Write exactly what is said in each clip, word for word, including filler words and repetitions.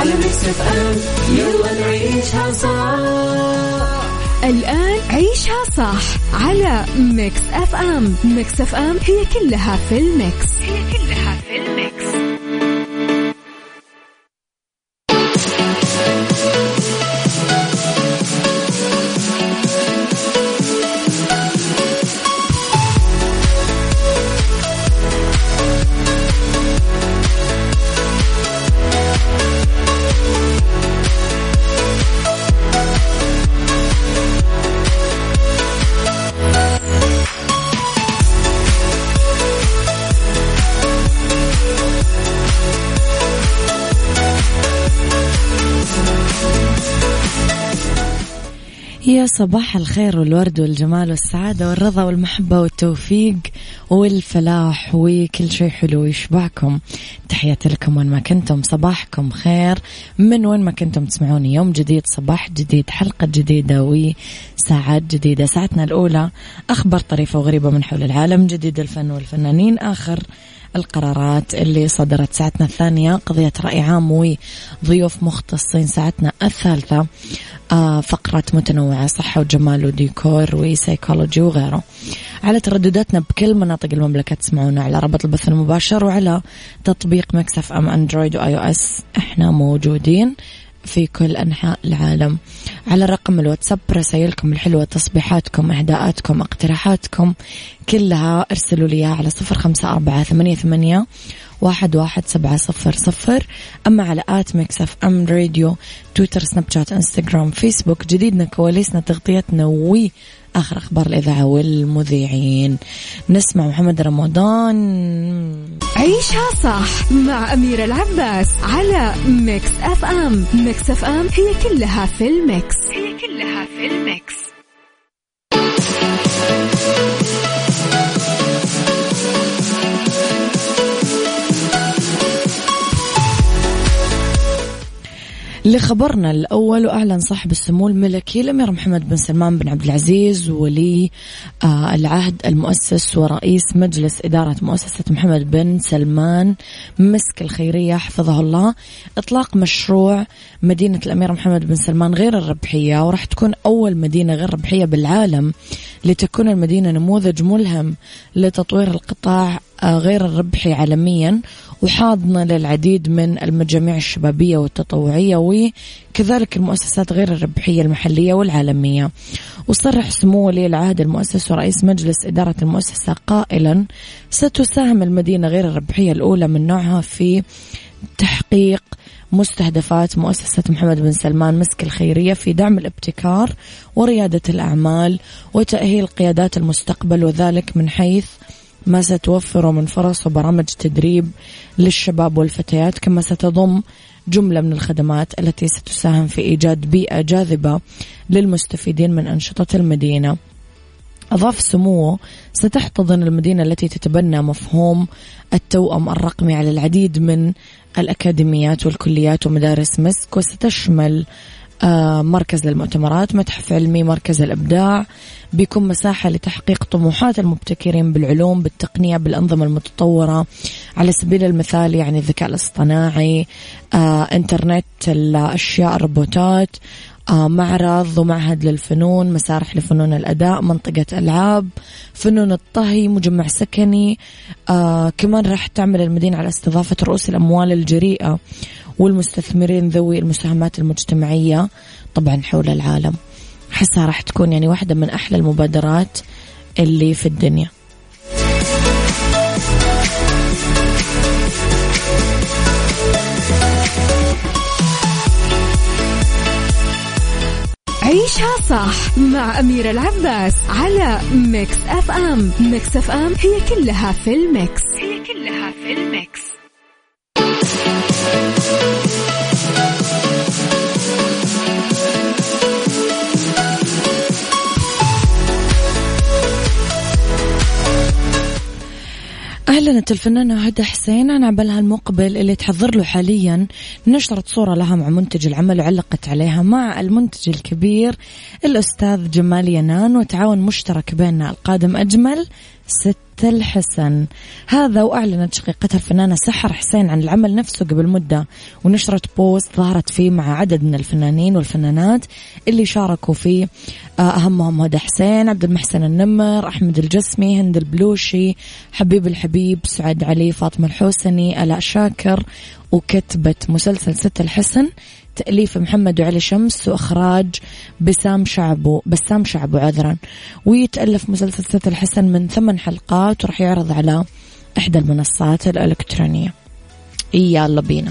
على ميكس اف ام يلا نعيشها صح. الآن عيشها صح على ميكس اف ام. ميكس اف ام هي كلها في الميكس هي كلها في الميكس. يا صباح الخير والورد والجمال والسعادة والرضا والمحبة والتوفيق والفلاح وكل شيء حلو يشبعكم. تحياتي لكم وين ما كنتم, صباحكم خير من وين ما كنتم تسمعوني. يوم جديد, صباح جديد, حلقة جديدة وساعات جديدة. ساعتنا الأولى أخبار طريفة وغريبة من حول العالم, جديد الفن والفنانين, آخر القرارات اللي صدرت. ساعتنا الثانية قضية رأي عام وضيوف مختصين. ساعتنا الثالثة فقرات متنوعة, صحة وجمال وديكور وسيكولوجي وغيره. على تردداتنا بكل مناطق المملكة تسمعونا على رابط البث المباشر وعلى تطبيق ميكس اف ام اندرويد واي او اس. احنا موجودين في كل أنحاء العالم. على رقم الواتساب رسائلكم الحلوة, تصبيحاتكم, إهداءاتكم, اقتراحاتكم كلها ارسلوا لي على صفر خمسة أربعة ثمانية ثمانية واحد واحد سبعة صفر صفر. أما على آت ميكس اف ام راديو, تويتر, سناب شات, انستغرام, فيسبوك. جديدنا, كواليسنا, تغطيتنا وي آخر أخبار الإذاعة والمذيعين. نسمع محمد رمضان. عيشها صح مع أميرة العباس على ميكس أف أم. ميكس أف أم هي كلها في الميكس هي كلها في الميكس. لخبرنا الأول, وأعلن صاحب السمو الملكي الأمير محمد بن سلمان بن عبد العزيز ولي العهد المؤسس ورئيس مجلس إدارة مؤسسة محمد بن سلمان مسك الخيرية حفظه الله إطلاق مشروع مدينة الأمير محمد بن سلمان غير الربحية, ورح تكون أول مدينة غير ربحية بالعالم, لتكون المدينة نموذج ملهم لتطوير القطاع غير الربحي عالميا, وحاضنة للعديد من المجاميع الشبابية والتطوعية وكذلك المؤسسات غير الربحية المحلية والعالمية. وصرح سمو ولي العهد المؤسس ورئيس مجلس إدارة المؤسسة قائلا ستساهم المدينة غير الربحية الأولى من نوعها في تحقيق مستهدفات مؤسسة محمد بن سلمان مسك الخيرية في دعم الابتكار وريادة الأعمال وتأهيل قيادات المستقبل, وذلك من حيث ما ستوفر من فرص وبرامج تدريب للشباب والفتيات, كما ستضم جملة من الخدمات التي ستساهم في إيجاد بيئة جاذبة للمستفيدين من أنشطة المدينة. أضاف سموه ستحتضن المدينة التي تتبنى مفهوم التوأم الرقمي على العديد من الأكاديميات والكليات ومدارس مسك, وستشمل مركز للمؤتمرات, متحف علمي, مركز الإبداع, بيكون مساحة لتحقيق طموحات المبتكرين بالعلوم, بالتقنية, بالأنظمة المتطورة. على سبيل المثال يعني الذكاء الاصطناعي, انترنت الأشياء, الروبوتات, معرض ومعهد للفنون, مسارح لفنون الأداء, منطقة ألعاب, فنون الطهي, مجمع سكني. كمان راح تعمل المدينة على استضافة رؤوس الأموال الجريئة والمستثمرين ذوي المساهمات المجتمعية طبعا حول العالم. حسها راح تكون يعني واحدة من أحلى المبادرات اللي في الدنيا. عيشها صح مع أميرة العباس على ميكس أف أم. ميكس أف أم هي كلها في الميكس هي كلها في الميكس. أعلنت الفنانة هدى حسين عن عملها المقبل اللي تحضر له حاليا. نشرت صورة لها مع منتج العمل وعلقت عليها مع المنتج الكبير الأستاذ جمال ينان، وتعاون مشترك بيننا القادم أجمل ست الحسن هذا. وأعلنت شقيقتها الفنانة سحر حسين عن العمل نفسه قبل مدة، ونشرت بوست ظهرت فيه مع عدد من الفنانين والفنانات اللي شاركوا فيه، أهمهم هدى حسين، عبد المحسن النمر، أحمد الجسمي، هند البلوشي، حبيب الحبيب، سعد علي، فاطمة الحوسني، ألاء شاكر. وكتبة مسلسل ست الحسن تأليف محمد وعلي شمس وإخراج بسام شعبو بسام شعبو عذرا. ويتألف مسلسل ست الحسن من ثمان حلقات ورح يعرض على إحدى المنصات الإلكترونية. يلا بينا.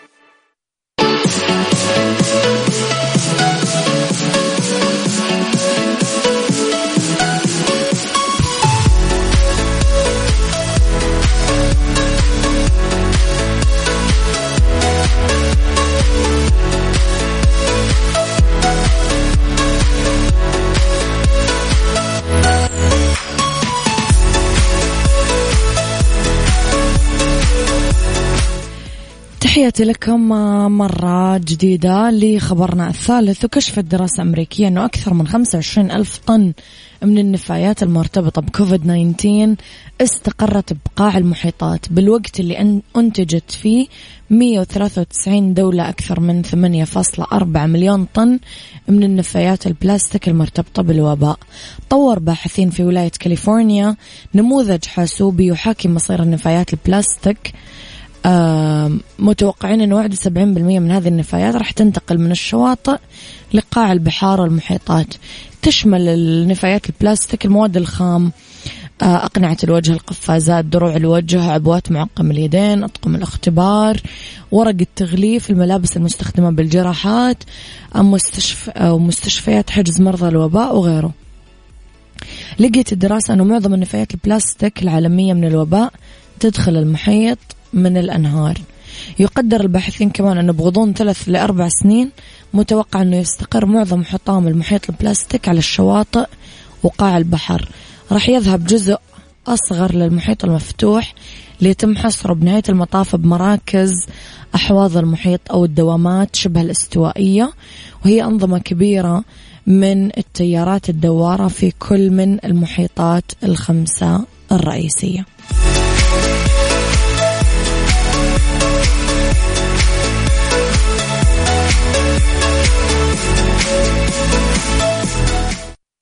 تحياتي لكم مرة جديدة لخبرنا الثالث. وكشفت دراسة أمريكية أنه أكثر من خمسة وعشرين ألف طن من النفايات المرتبطة بكوفيد تسعة عشر استقرت بقاع المحيطات بالوقت اللي أنتجت فيه مئة وثلاثة وتسعين دولة أكثر من ثمانية فاصلة أربعة مليون طن من النفايات البلاستيك المرتبطة بالوباء. طور باحثين في ولاية كاليفورنيا نموذج حاسوبي يحاكي مصير النفايات البلاستيك، آه متوقعين أن واحد وسبعين بالمئة من هذه النفايات راح تنتقل من الشواطئ لقاع البحار والمحيطات. تشمل النفايات البلاستيك المواد الخام، آه أقنعة الوجه، القفازات، دروع الوجه، عبوات معقم اليدين، أطقم الاختبار، ورق التغليف، الملابس المستخدمة بالجراحات، مستشف... مستشفيات حجز مرضى الوباء وغيره. لقيت الدراسة أنه معظم النفايات البلاستيك العالمية من الوباء تدخل المحيط من الأنهار. يقدر الباحثين كمان أنه بغضون ثلاث لأربع سنين متوقع أنه يستقر معظم حطام المحيط البلاستيك على الشواطئ وقاع البحر. راح يذهب جزء أصغر للمحيط المفتوح ليتم حصره بنهاية المطاف بمراكز أحواض المحيط أو الدوامات شبه الاستوائية، وهي أنظمة كبيرة من التيارات الدوارة في كل من المحيطات الخمسة الرئيسية.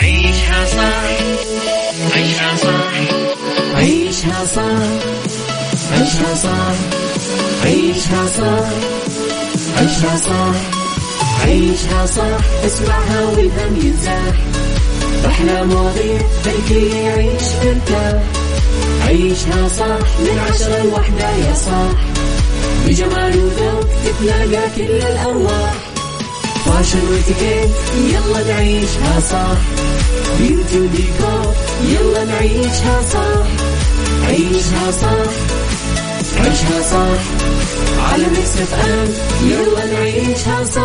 عيشها صح عيشها صح عيشها صح عيشها صح عيشها صح عيشها صح عيشها صح اسمعها والهم ينزاح، أحلى مواضيع خليك يعيش مرتاح. عيشها صح من عشرة لوحدة يا صاح، بجمال وذوق تتلاقى كل الأرواح. فاشل واتيكيت يلا نعيشها صح، بيوتي وديكور يلا نعيشها صح. عيشها صح عيشها صح على ميكس إف إم يلا نعيشها صح.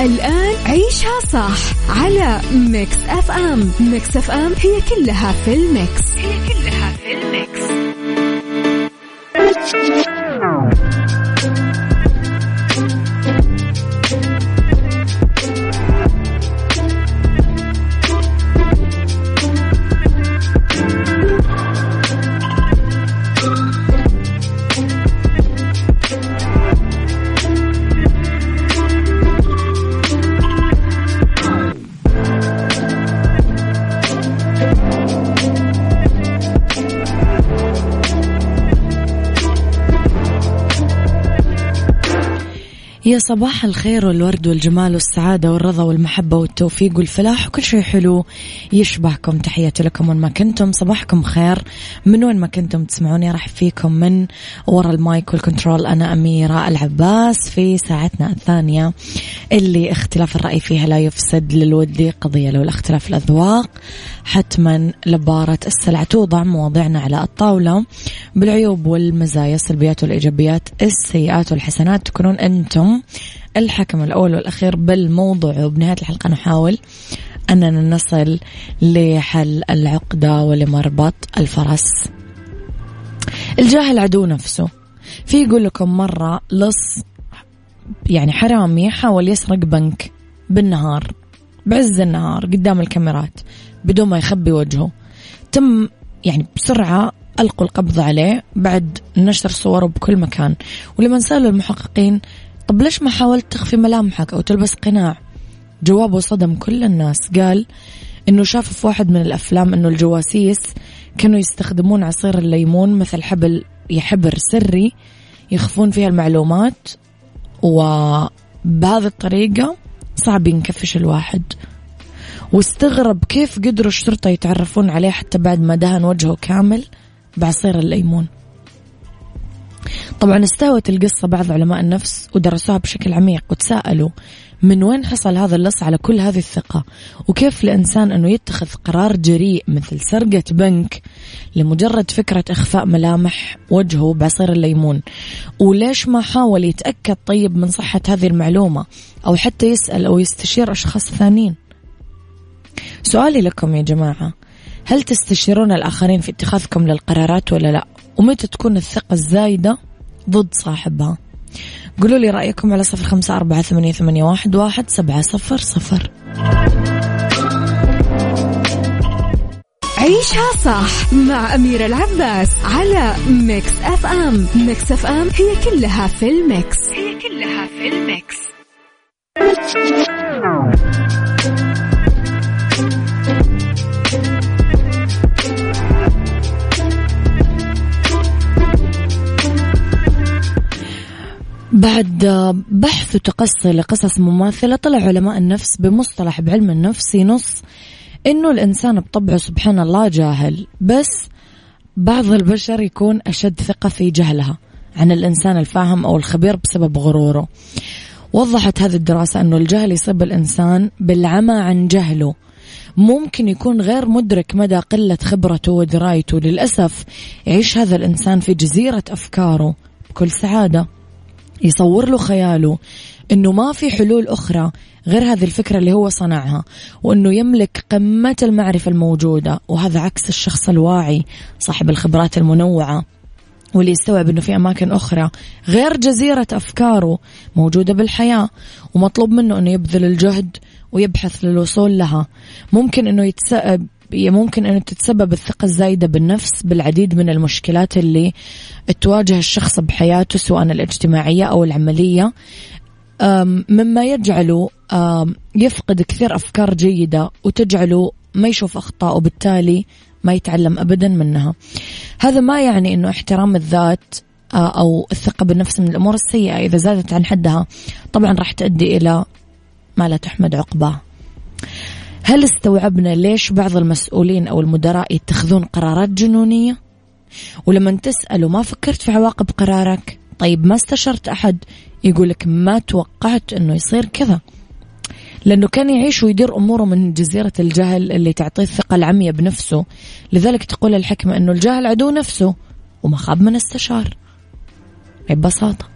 الآن عيشها صح على ميكس إف إم. ميكس إف إم هي كلها في الميكس هي كلها في الميكس. يا صباح الخير والورد والجمال والسعادة والرضا والمحبة والتوفيق والفلاح وكل شيء حلو يشبهكم. تحياتي لكم وين ما كنتم، صباحكم خير من وين ما كنتم تسمعوني. رح فيكم من ورا المايك والكنترول أنا أميرة العباس في ساعتنا الثانية اللي اختلاف الرأي فيها لا يفسد للودي قضية، لو الاختلاف الأذواق حتما لبارة السلع. توضع مواضيعنا على الطاولة بالعيوب والمزايا، السلبيات والإيجابيات، السيئات والحسنات، تكونون أنتم الحكم الأول والأخير بالموضوع، وبنهاية الحلقة نحاول أننا نصل لحل العقدة ولمربط الفرس. الجاهل عدو نفسه. في يقول لكم مرة لص يعني حرامي حاول يسرق بنك بالنهار، بعز النهار قدام الكاميرات بدون ما يخبي وجهه، تم يعني بسرعة ألقوا القبض عليه بعد نشر صوره بكل مكان. ولما سألوا المحققين طب ليش ما حاولت تخفي ملامحك أو تلبس قناع، جوابه صدم كل الناس. قال إنه شاف في واحد من الأفلام إنه الجواسيس كانوا يستخدمون عصير الليمون مثل حبل يحبر سري يخفون فيها المعلومات، وبهذه الطريقة صعب ينكفش الواحد. واستغرب كيف قدروا الشرطة يتعرفون عليه حتى بعد ما دهن وجهه كامل بعصير الليمون. طبعا استوت القصة بعض علماء النفس ودرسوها بشكل عميق، وتساءلوا من وين حصل هذا اللص على كل هذه الثقة، وكيف لإنسان أنه يتخذ قرار جريء مثل سرقة بنك لمجرد فكرة إخفاء ملامح وجهه بعصير الليمون، وليش ما حاول يتأكد طيب من صحة هذه المعلومة أو حتى يسأل أو يستشير أشخاص ثانيين. سؤالي لكم يا جماعة، هل تستشيرون الآخرين في اتخاذكم للقرارات ولا لا؟ ومتى تكون الثقة الزايدة ضد صاحبها؟ قولوا لي رأيكم على صفر خمسة أربعة ثمانية ثمانية واحد واحد سبعة صفر صفر. عيشها صح مع أميرة العباس على ميكس أف أم. ميكس أف أم هي كلها في الميكس، هي كلها في الميكس. بعد بحث وتقصي لقصص مماثلة طلع علماء النفس بمصطلح بعلم النفس ينص إنه الإنسان بطبعه سبحان الله جاهل، بس بعض البشر يكون أشد ثقة في جهلها عن الإنسان الفاهم أو الخبير بسبب غروره. وضحت هذه الدراسة إنه الجهل يصيب الإنسان بالعمى عن جهله، ممكن يكون غير مدرك مدى قلة خبرته ودرايته. للأسف يعيش هذا الإنسان في جزيرة أفكاره بكل سعادة، يصور له خياله أنه ما في حلول أخرى غير هذه الفكرة اللي هو صنعها، وأنه يملك قمة المعرفة الموجودة، وهذا عكس الشخص الواعي صاحب الخبرات المنوعة واللي يستوعب أنه في أماكن أخرى غير جزيرة أفكاره موجودة بالحياة، ومطلوب منه أنه يبذل الجهد ويبحث للوصول لها. ممكن أنه يتسأب ممكن أنه تتسبب الثقة الزايدة بالنفس بالعديد من المشكلات اللي تواجه الشخص بحياته سواء الاجتماعية أو العملية، مما يجعله يفقد كثير أفكار جيدة وتجعله ما يشوف أخطاء وبالتالي ما يتعلم أبدا منها. هذا ما يعني أنه احترام الذات أو الثقة بالنفس من الأمور السيئة، إذا زادت عن حدها طبعا راح تؤدي إلى ما لا تحمد عقباه. هل استوعبنا ليش بعض المسؤولين أو المدراء يتخذون قرارات جنونية؟ ولما تسأله ما فكرت في عواقب قرارك؟ طيب ما استشرت أحد؟ يقولك ما توقعت أنه يصير كذا، لأنه كان يعيش ويدير أموره من جزيرة الجهل اللي تعطيه الثقة العمية بنفسه. لذلك تقول الحكمة أنه الجاهل عدو نفسه وما خاب من استشار، ببساطة.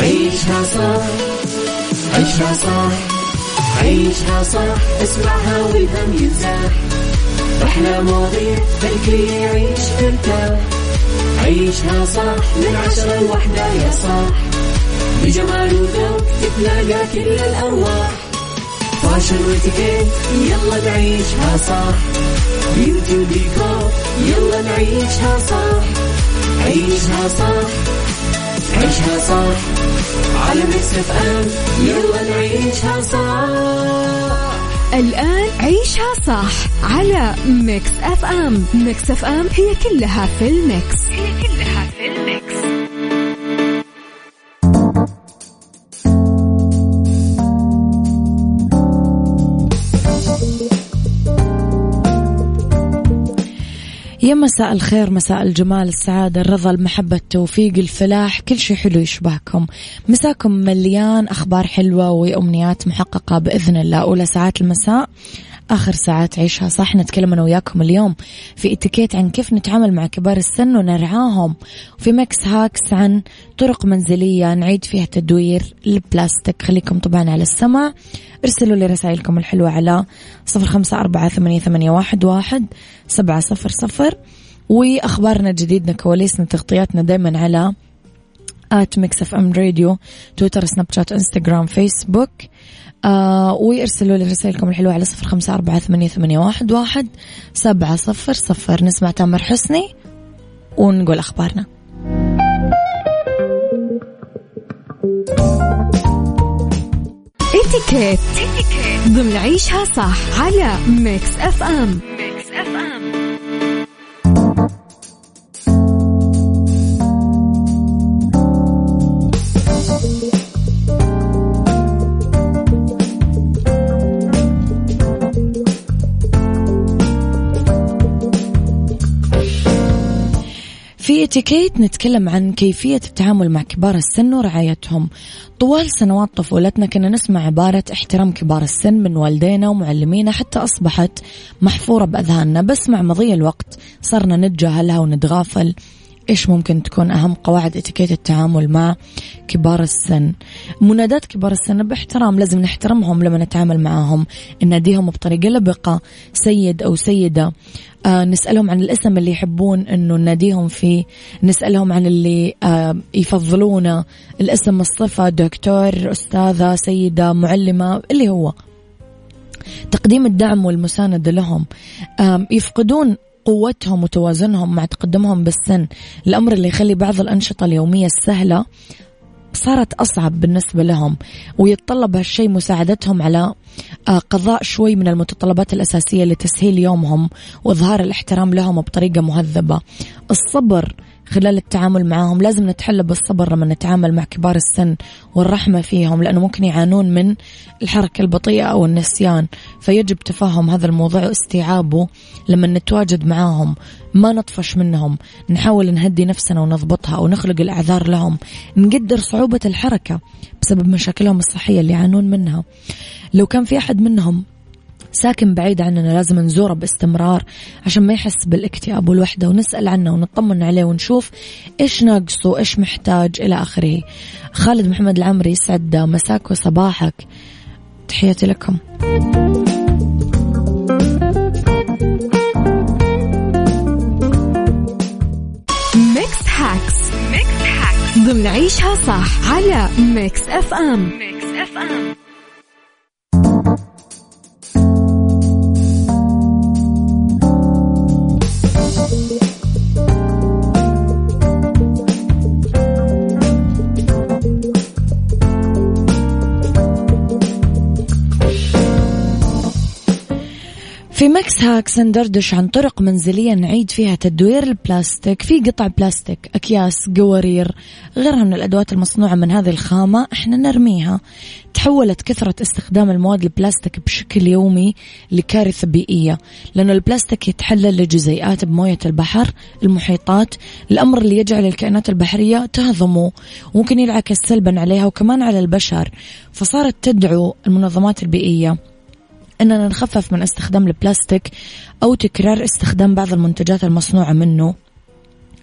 عيشها صح، عيشها صح، عيشها صح، عيشها صح، عيشها صح، اسمعها والهم ينزاح، أحلى مواضيع خلي يعيش مرتاح، عيشها صح من عشرة لوحدة يا صاح، بجمال وذوق تتلاقى كل الأرواح، فاشل واتيكيت يلا نعيشها صح، بيوتي وديكور يلا نعيشها صح، عيشها صح، عيشها صح على ميكس اف ام، يلا نعيشها صح الآن. عيشها صح على ميكس اف ام. ميكس اف ام هي كلها في الميكس، هي كلها في الميكس. يا مساء الخير، مساء الجمال، السعادة، الرضا، المحبة، التوفيق، الفلاح، كل شيء حلو يشبهكم. مساكم مليان أخبار حلوة وأمنيات محققة بإذن الله. أولى ساعات المساء، آخر ساعات عيشها صح. نتكلم أنا وياكم اليوم في اتيكيت عن كيف نتعامل مع كبار السن ونرعاهم، وفي مكس هاكس عن طرق منزلية نعيد فيها تدوير البلاستيك. خليكم طبعا على السمع، ارسلوا لي رسائلكم الحلوة على صفر خمسة أربعة ثمانية ثمانية واحد واحد سبعة صفر صفر، وأخبارنا جديدنا، كواليسنا، تغطياتنا دايما على آت ميكس اف ام راديو، تويتر، سناب شات، انستغرام، فيسبوك. آه ويرسلوا لي رسائلكم الحلوة على صفر خمسة أربعة ثمانية ثمانية واحد واحد سبعة صفر صفر. نسمع تامر حسني ونقول أخبارنا. اتيكيت ضمن عيشها صح على ميكس اف ام. ميكس اف ام. في اتيكيت نتكلم عن كيفية التعامل مع كبار السن ورعايتهم. طوال سنوات طفولتنا كنا نسمع عبارة احترام كبار السن من والدينا ومعلمينا، حتى أصبحت محفورة بأذهاننا، بس مع مضي الوقت صرنا نتجاهلها ونتغافل. إيش ممكن تكون أهم قواعد اتيكيت التعامل مع كبار السن؟ منادات كبار السن باحترام، لازم نحترمهم لما نتعامل معهم، نناديهم بطريقة لبقة، سيد أو سيدة. آه نسألهم عن الاسم اللي يحبون أنه نناديهم فيه، نسألهم عن اللي آه يفضلونه، الاسم، الصفة، دكتور، أستاذة، سيدة، معلمة، اللي هو تقديم الدعم والمساندة لهم. آه يفقدون قوتهم وتوازنهم مع تقدمهم بالسن، الأمر اللي يخلي بعض الأنشطة اليومية السهلة صارت أصعب بالنسبة لهم، ويتطلب هالشيء مساعدتهم على قضاء شوي من المتطلبات الأساسية لتسهيل يومهم وإظهار الاحترام لهم بطريقة مهذبة. الصبر خلال التعامل معهم، لازم نتحلى بالصبر لما نتعامل مع كبار السن والرحمة فيهم، لأنه ممكن يعانون من الحركة البطيئة أو النسيان، فيجب تفهم هذا الموضوع واستيعابه لما نتواجد معهم. ما نطفش منهم، نحاول نهدي نفسنا ونضبطها أو نخلق الأعذار لهم، نقدر صعوبة الحركة بسبب مشاكلهم الصحية اللي يعانون منها. لو كان في أحد منهم ساكن بعيد عننا لازم نزوره باستمرار عشان ما يحس بالاكتئاب والوحدة، ونسأل عنه ونطمن عليه ونشوف إيش ناقصه، إيش محتاج، إلى آخره. خالد محمد العمري، يسعد مساك وصباحك، تحياتي لكم. ميكس هاكس ضمن عيشها صح على ميكس اف ام. ميكس اف ام. في مكس هاكس ندردش عن طرق منزلية نعيد فيها تدوير البلاستيك. في قطع بلاستيك، أكياس، قوارير، غيرها من الأدوات المصنوعة من هذه الخامة احنا نرميها. تحولت كثرة استخدام المواد البلاستيك بشكل يومي لكارثة بيئية، لأن البلاستيك يتحلل لجزيئات بموية البحر، المحيطات، الأمر اللي يجعل الكائنات البحرية تهضمه وممكن ينعكس سلبا عليها وكمان على البشر. فصارت تدعو المنظمات البيئية أننا نخفف من استخدام البلاستيك أو تكرار استخدام بعض المنتجات المصنوعة منه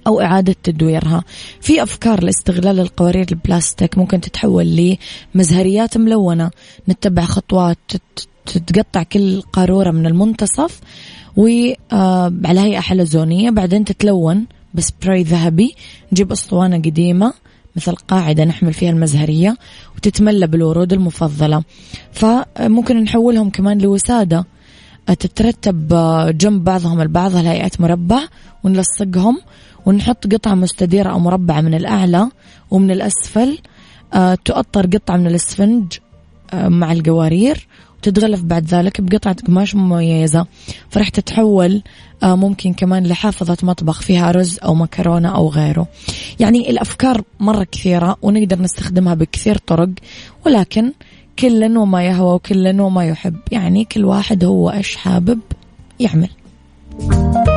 أو إعادة تدويرها. في أفكار لاستغلال القوارير البلاستيك، ممكن تتحول لمزهريات ملونة، نتبع خطوات تتقطع كل قارورة من المنتصف وعلى هيئة حلزونية، بعدين تتلون بسبراي ذهبي. نجيب أسطوانة قديمة مثل قاعدة نحمل فيها المزهرية وتتملى بالورود المفضلة، فممكن نحولهم كمان لوسادة. تترتب جنب بعضهم البعض هالهيئات مربع ونلصقهم ونحط قطعة مستديرة أو مربعة من الأعلى ومن الأسفل. تؤطر قطعة من الإسفنج مع القوارير وتتغلف بعد ذلك بقطعة قماش مميزة، فرح تتحول ممكن كمان لحافظة مطبخ فيها رز أو مكرونة أو غيره. يعني الأفكار مرة كثيرة ونقدر نستخدمها بكثير طرق، ولكن كلا وما يهوى وكلا وما يحب، يعني كل واحد هو إيش حابب يعمل.